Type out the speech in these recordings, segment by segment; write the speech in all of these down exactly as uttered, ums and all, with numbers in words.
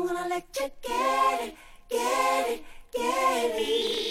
I'm gonna let you get it, get it, get it.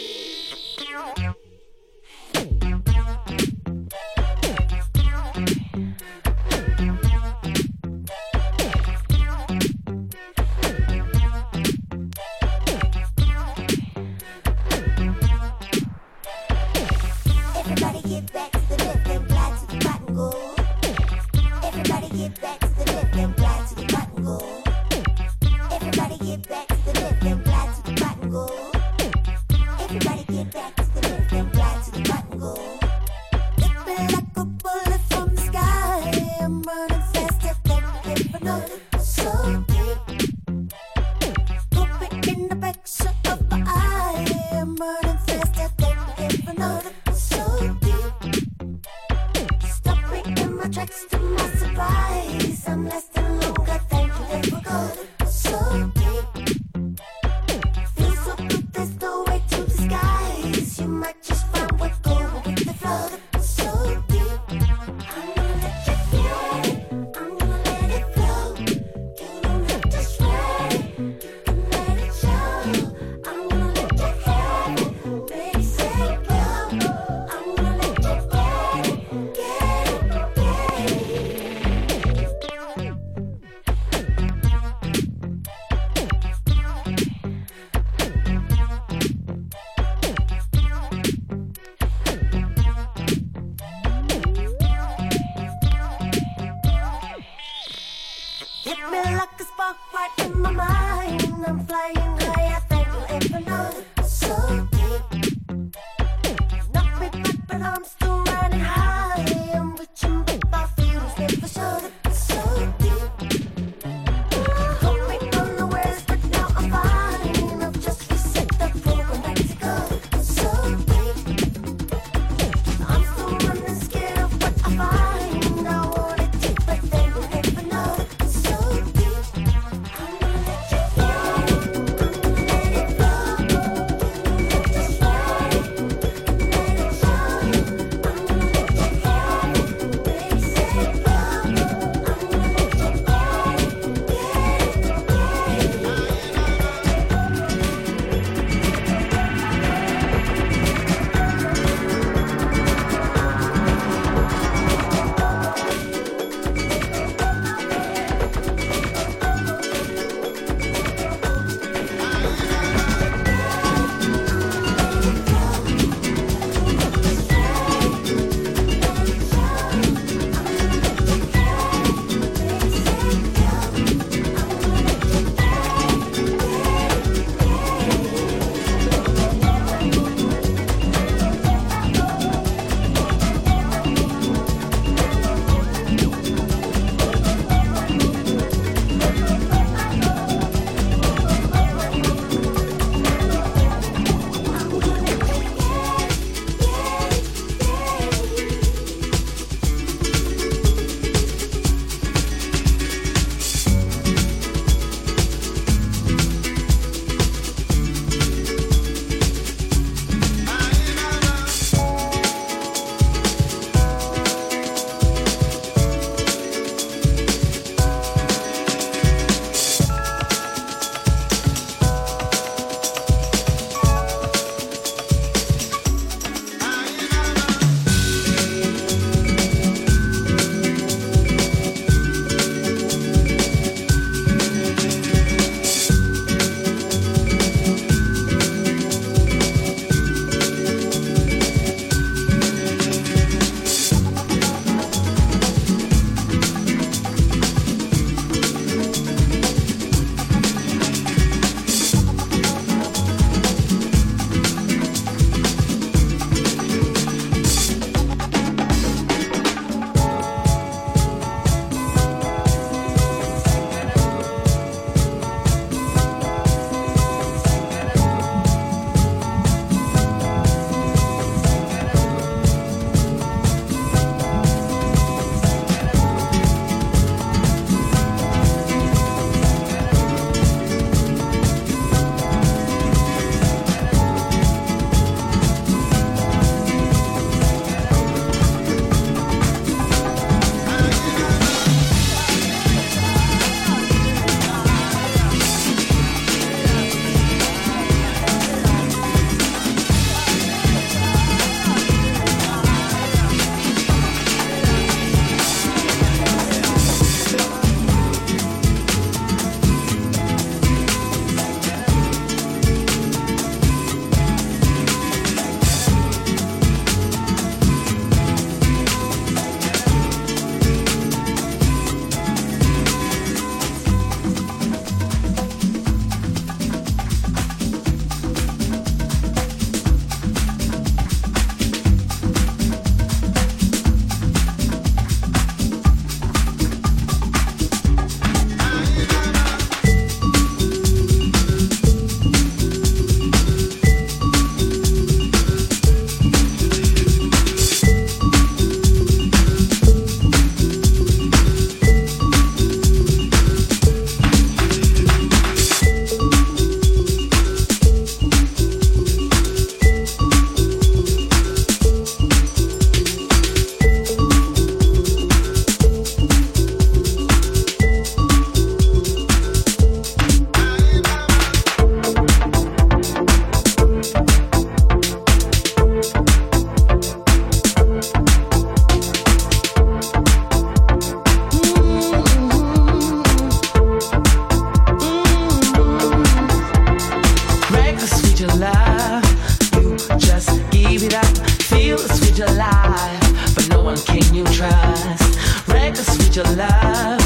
your love.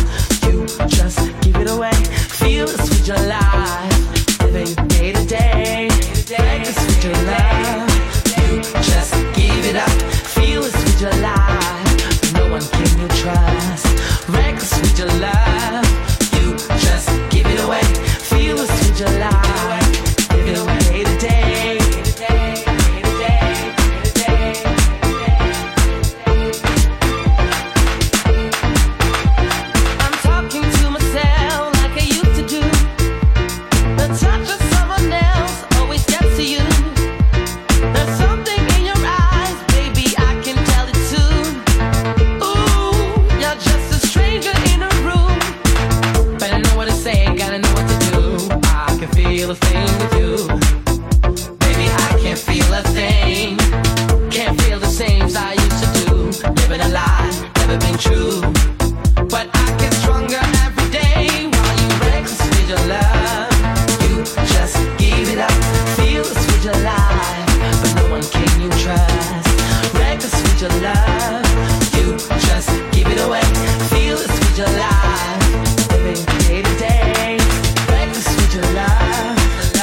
You just give it away. Feel the sweet your life. Living day to day. Take the sweet your love. You just give it up. Feel the sweet your life. No one can you trust. Reckless with your love. You just give it away. Feel the sweet your life. Living day to day. Life, living day to day, reckless with your love.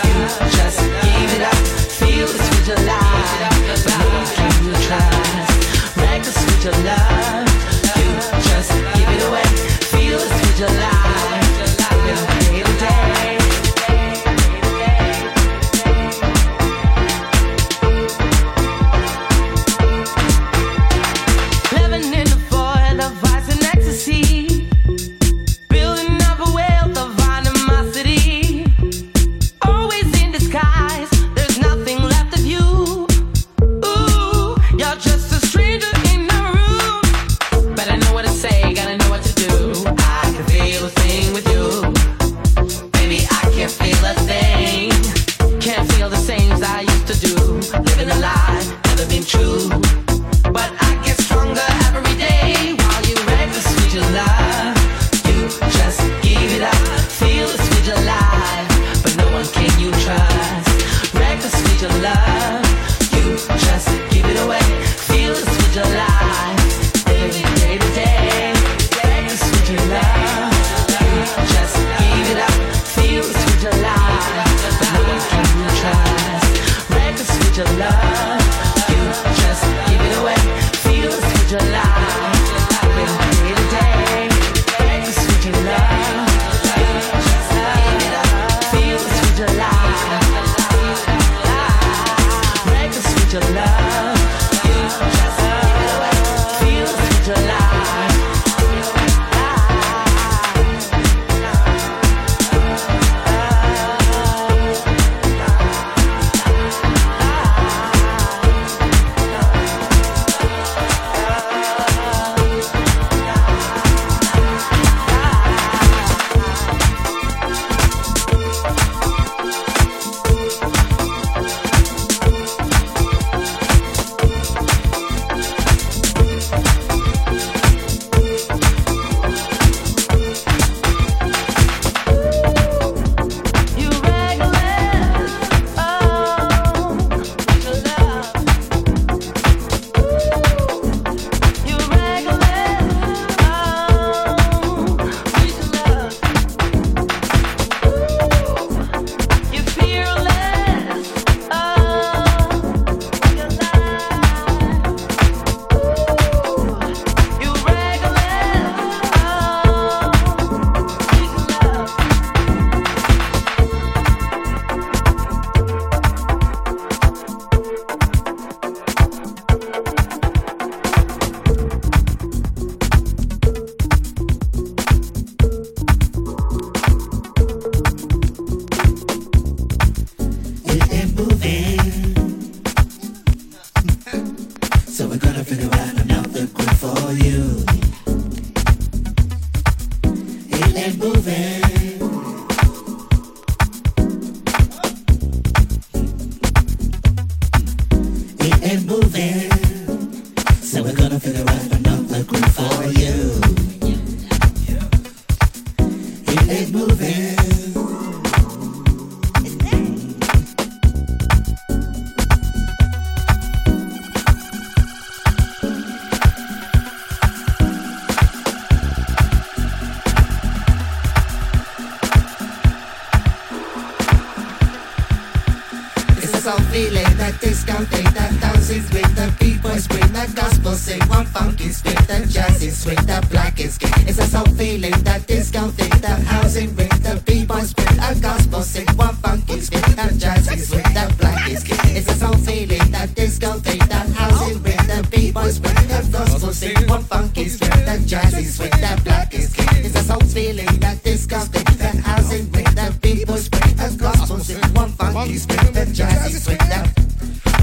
soul feeling, that disco thing, that thousands with the b-boy scream, that gospel sing, one funky spin, that jazz is swing, that black is king. It's a soul feeling, that disco thing, that housing ring, the b-boy scream, that gospel sing, one funky spin, that jazz is swing, that black is king. It's a soul feeling, that disco thing, that housing ring, the b-boy scream, that gospel sing, one funky spin, that jazz is swing, that black is king. It's a soul feeling, that disco thing, that housing ring, that b-boy scream, that gospel sing, one funky spin, that jazz is swing, that.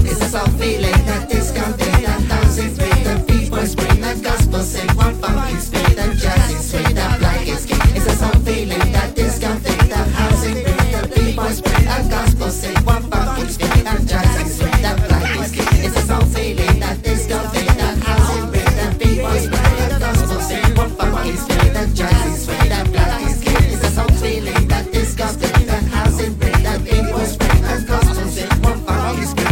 It's a soul feeling, that disco thing, that housing ring, that b-boy scream, that gospel sing, one funky spin, that jazz is swing, that black is king. It's a soul feeling, that disco thing, that housing ring, that b-boy scream, that gospel sing, one funky spin, that jazz is swing, that black is king. It's a soul feeling, that disco thing, that housing ring, that b-boy scream, that gospel sing, one funky spin, that jazz is swing, that black is king. It's a soul feeling, that disco thing, that housing ring, that b-boy scream, that gospel sing, one funky spin.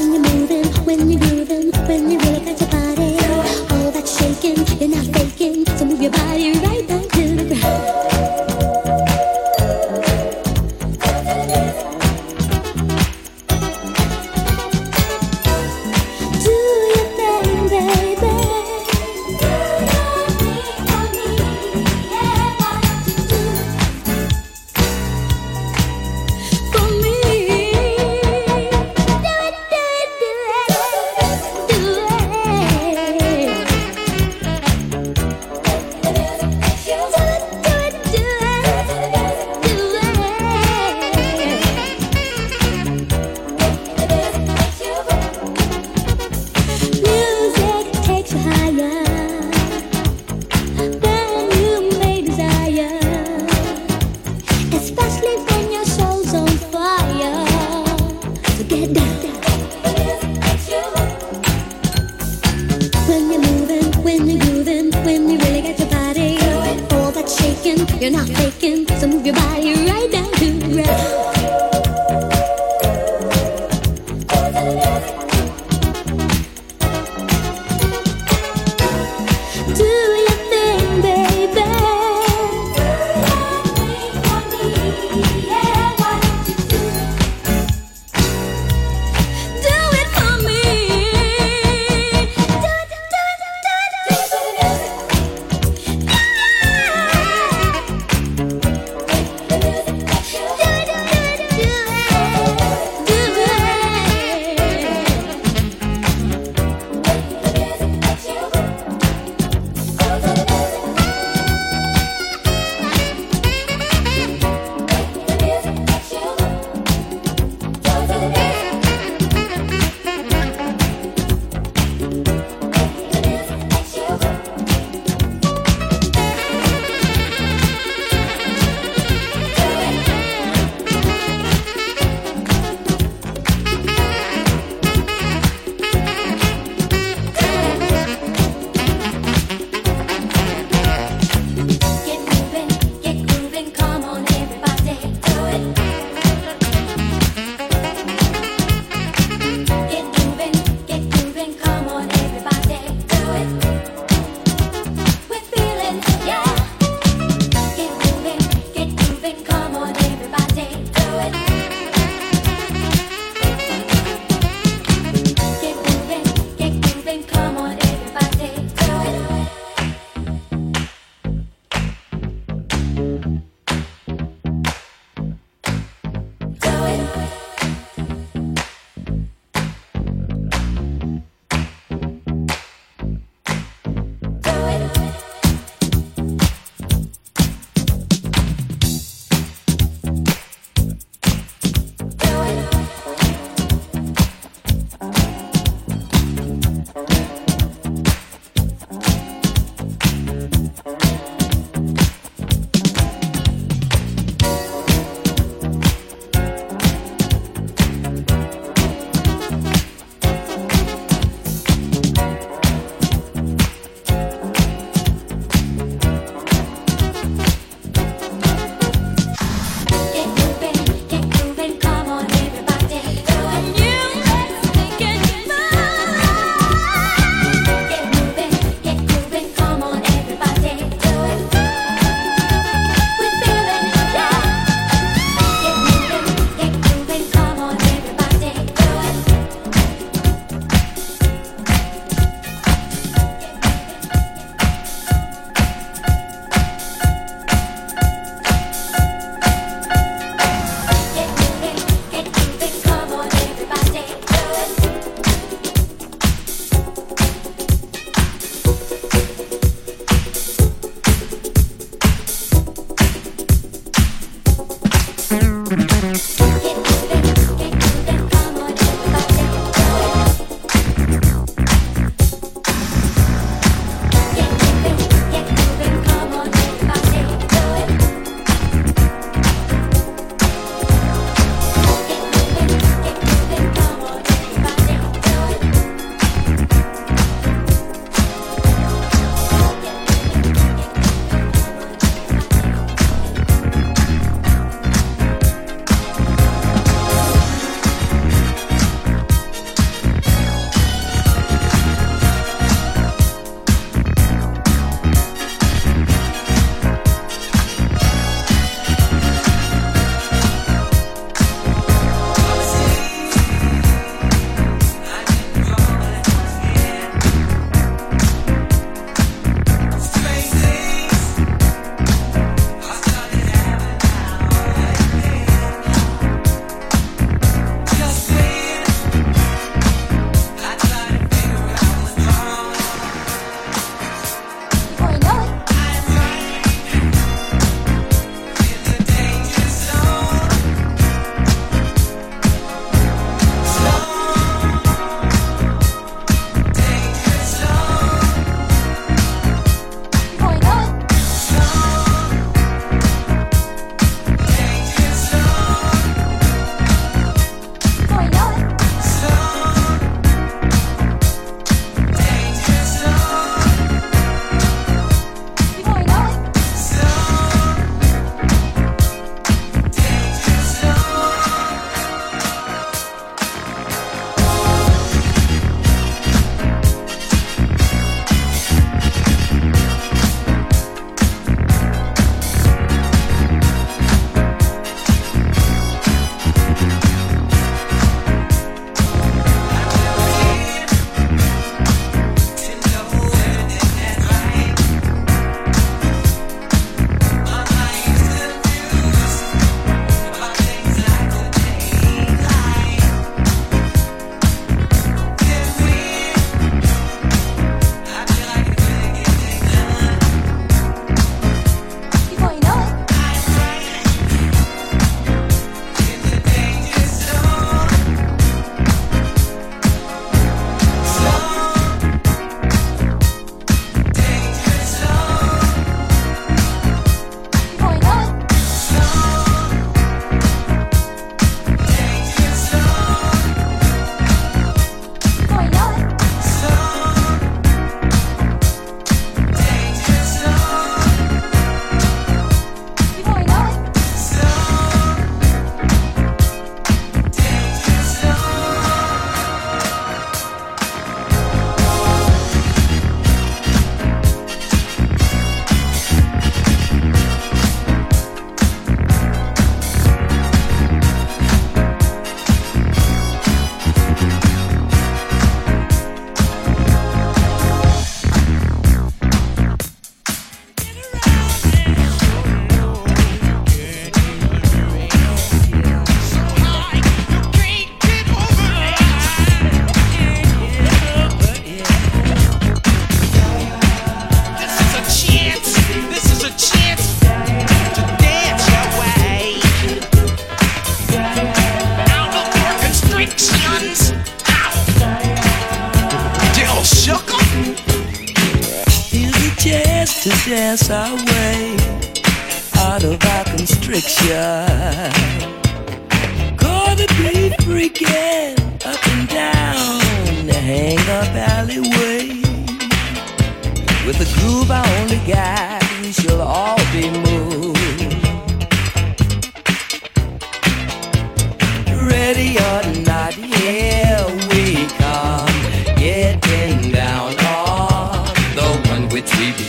When you're moving, when you're grooving, when you really got your to dance our way out of our constriction. Gonna be freaking up and down the hang-up alleyway. With a groove I only got, we shall all be moved. Ready or not, here we come, getting down on the one which we believe in.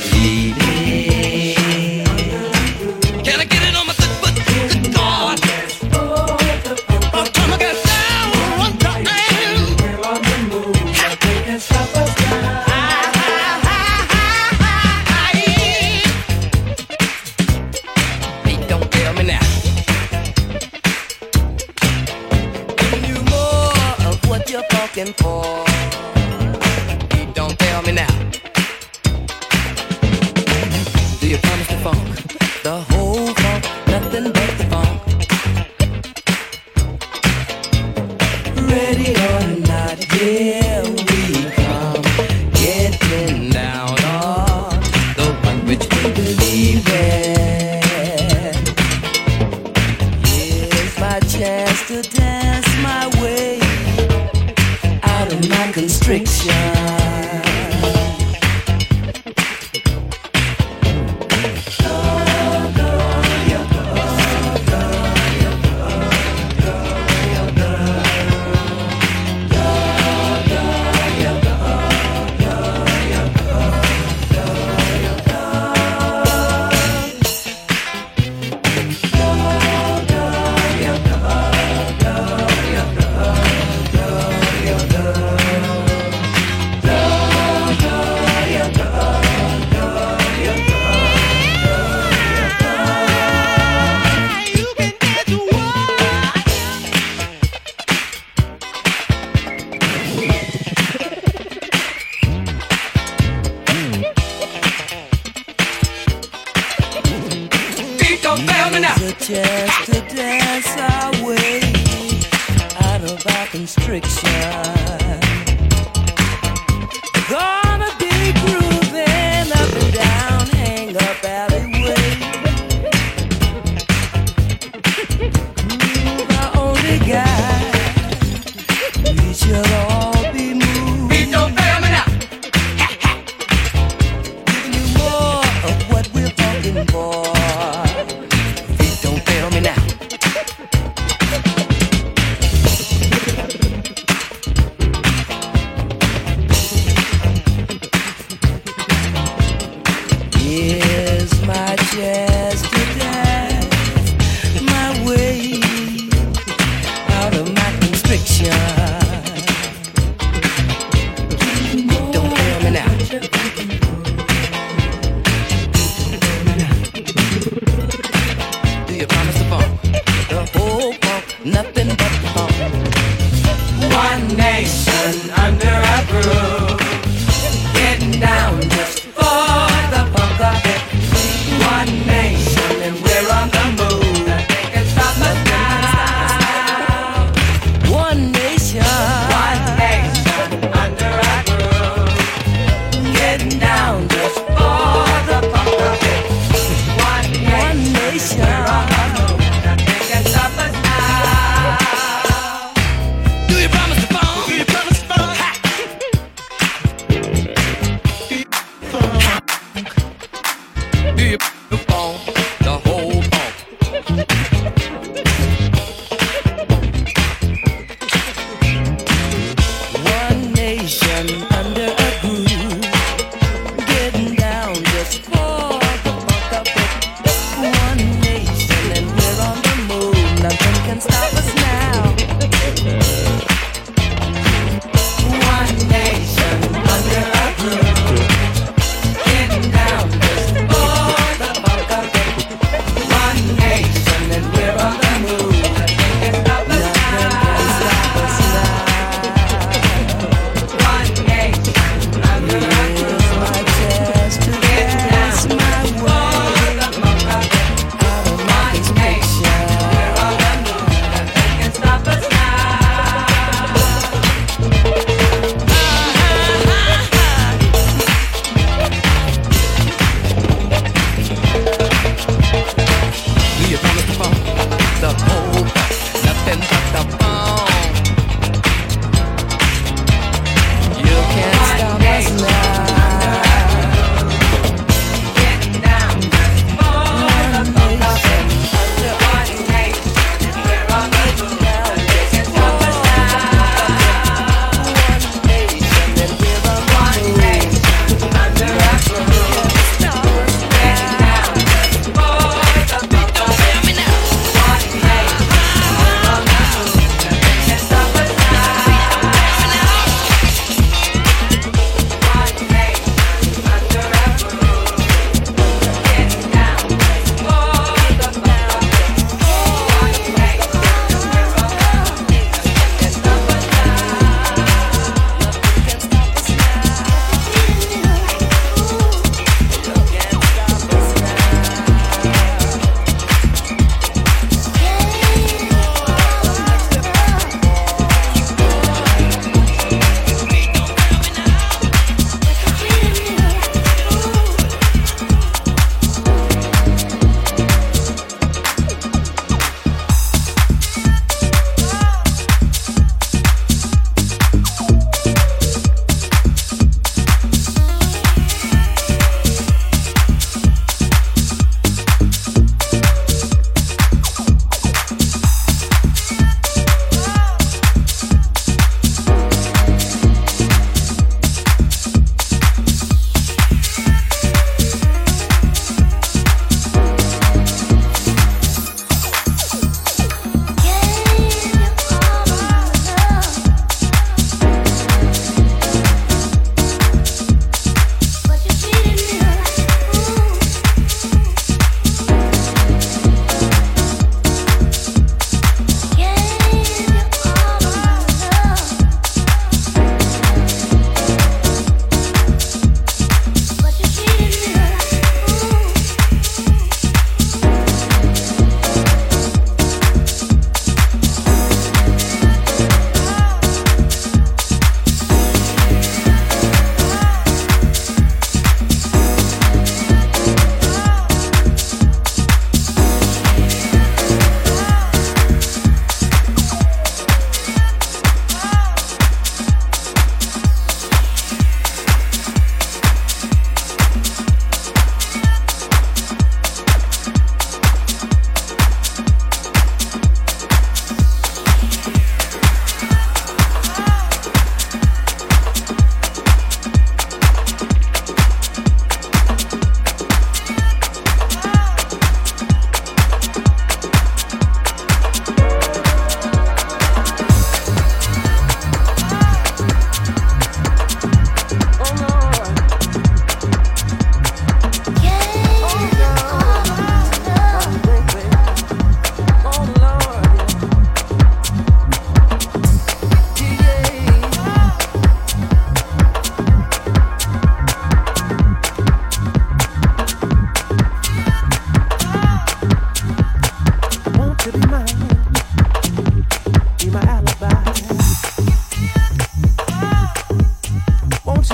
For. Don't tell me now. Do you promise the funk? The whole funk, nothing but the funk. Ready or not, here we come, getting down on the one which we believe in. Here's my chance to dance my way out of my constriction. Just to dance our way out of our constriction. Gonna be grooving up and down, hang up alleyway. Groove I only got, we shall all be moved. We don't fail me now. Giving you more of what we're talking for.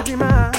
I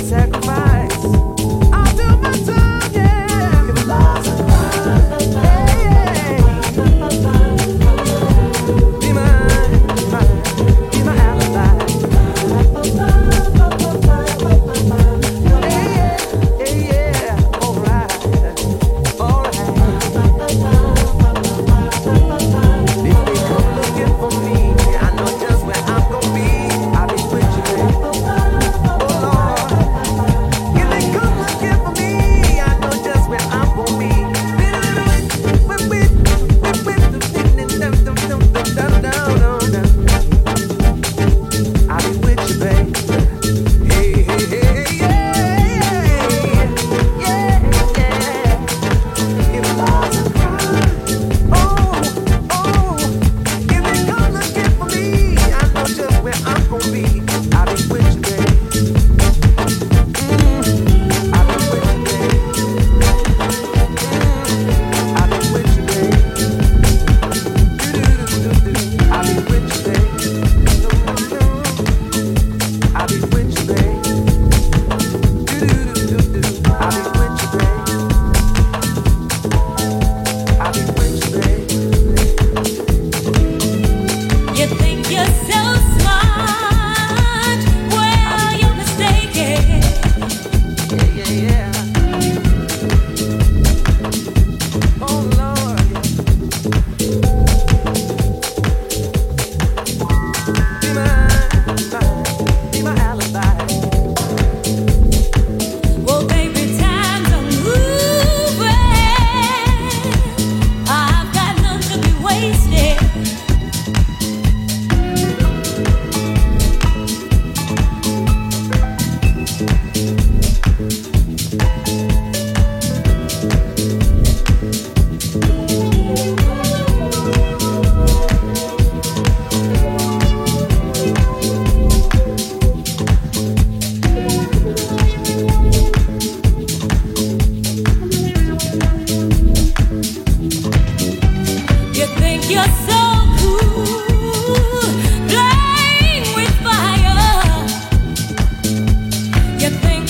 sacrifice. I'll do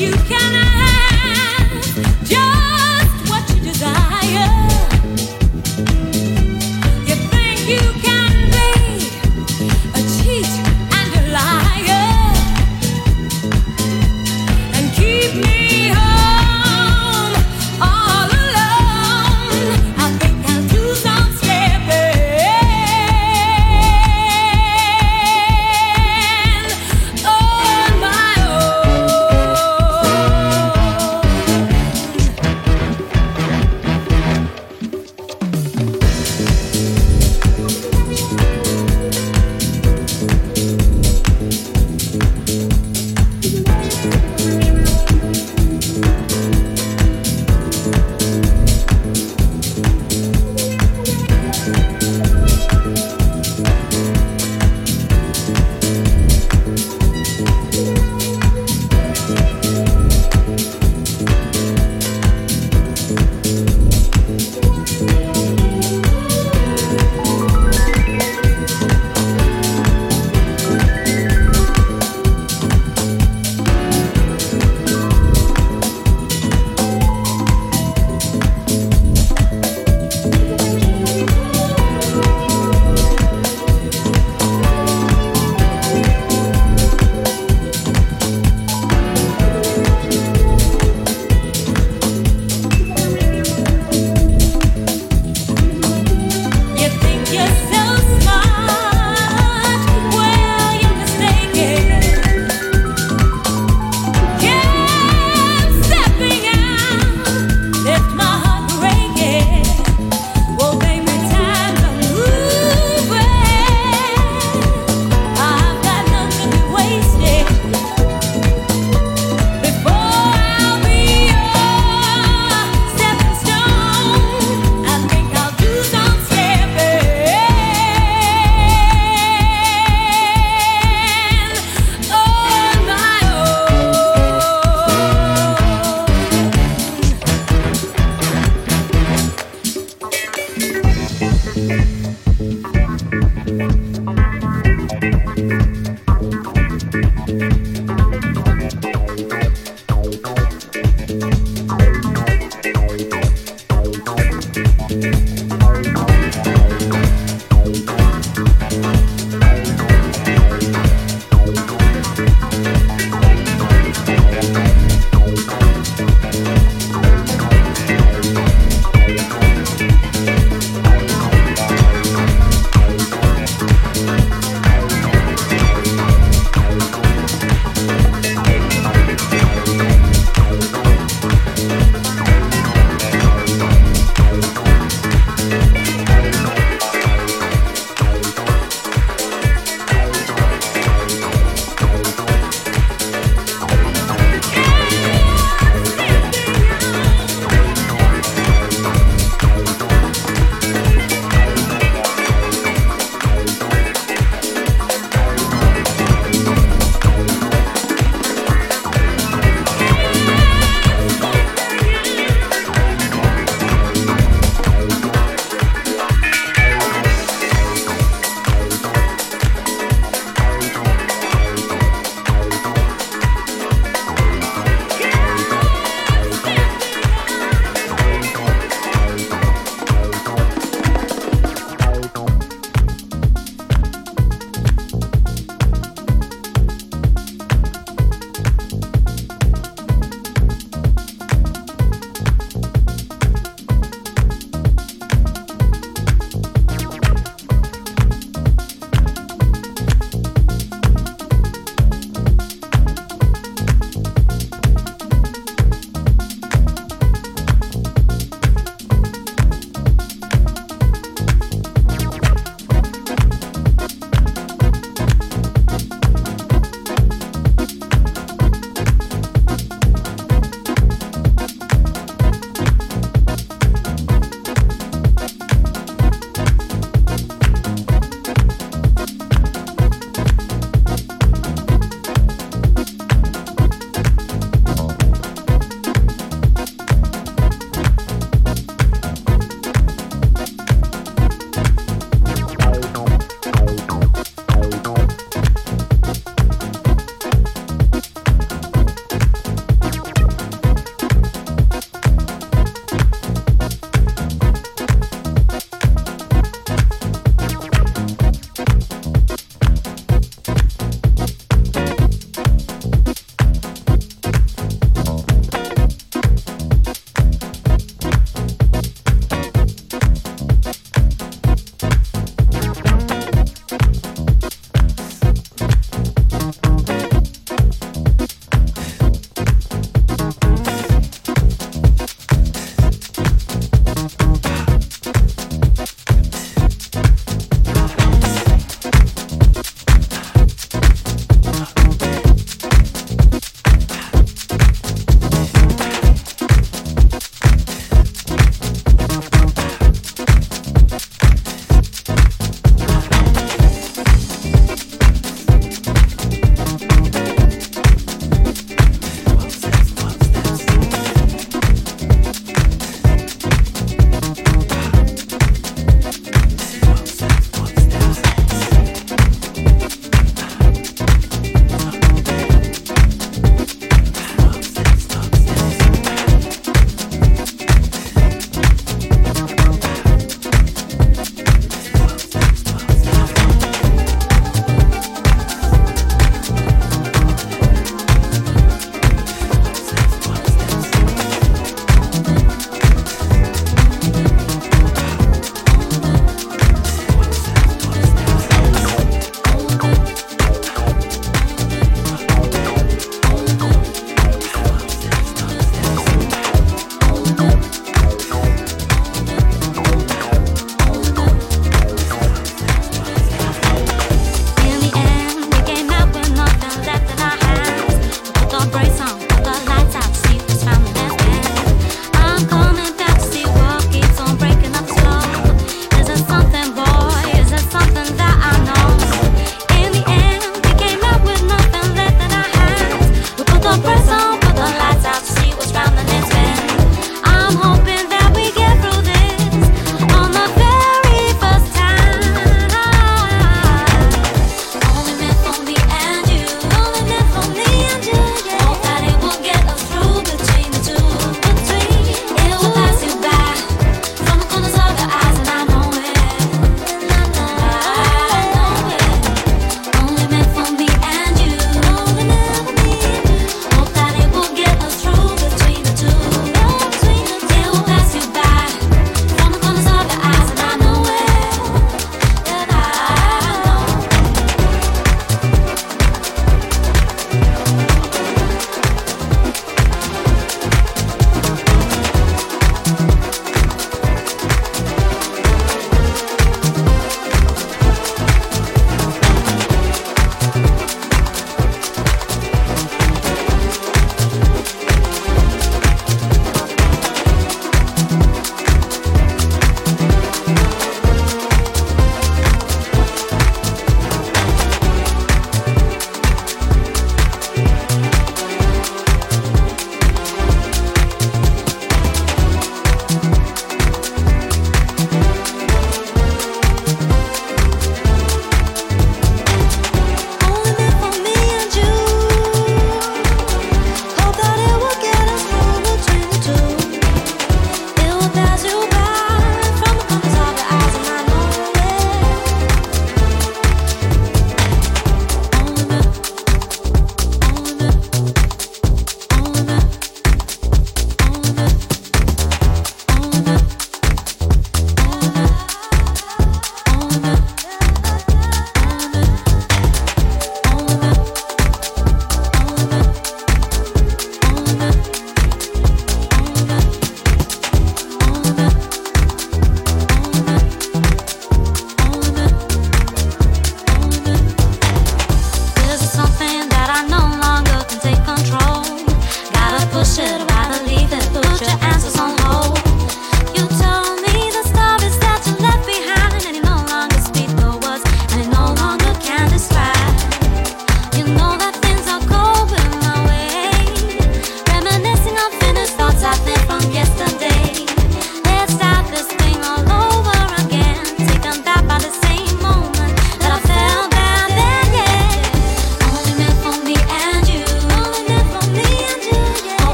you can have just what you desire. You think you can be a cheat and a liar and keep me home all alone. I think I'll do some stepping on my own.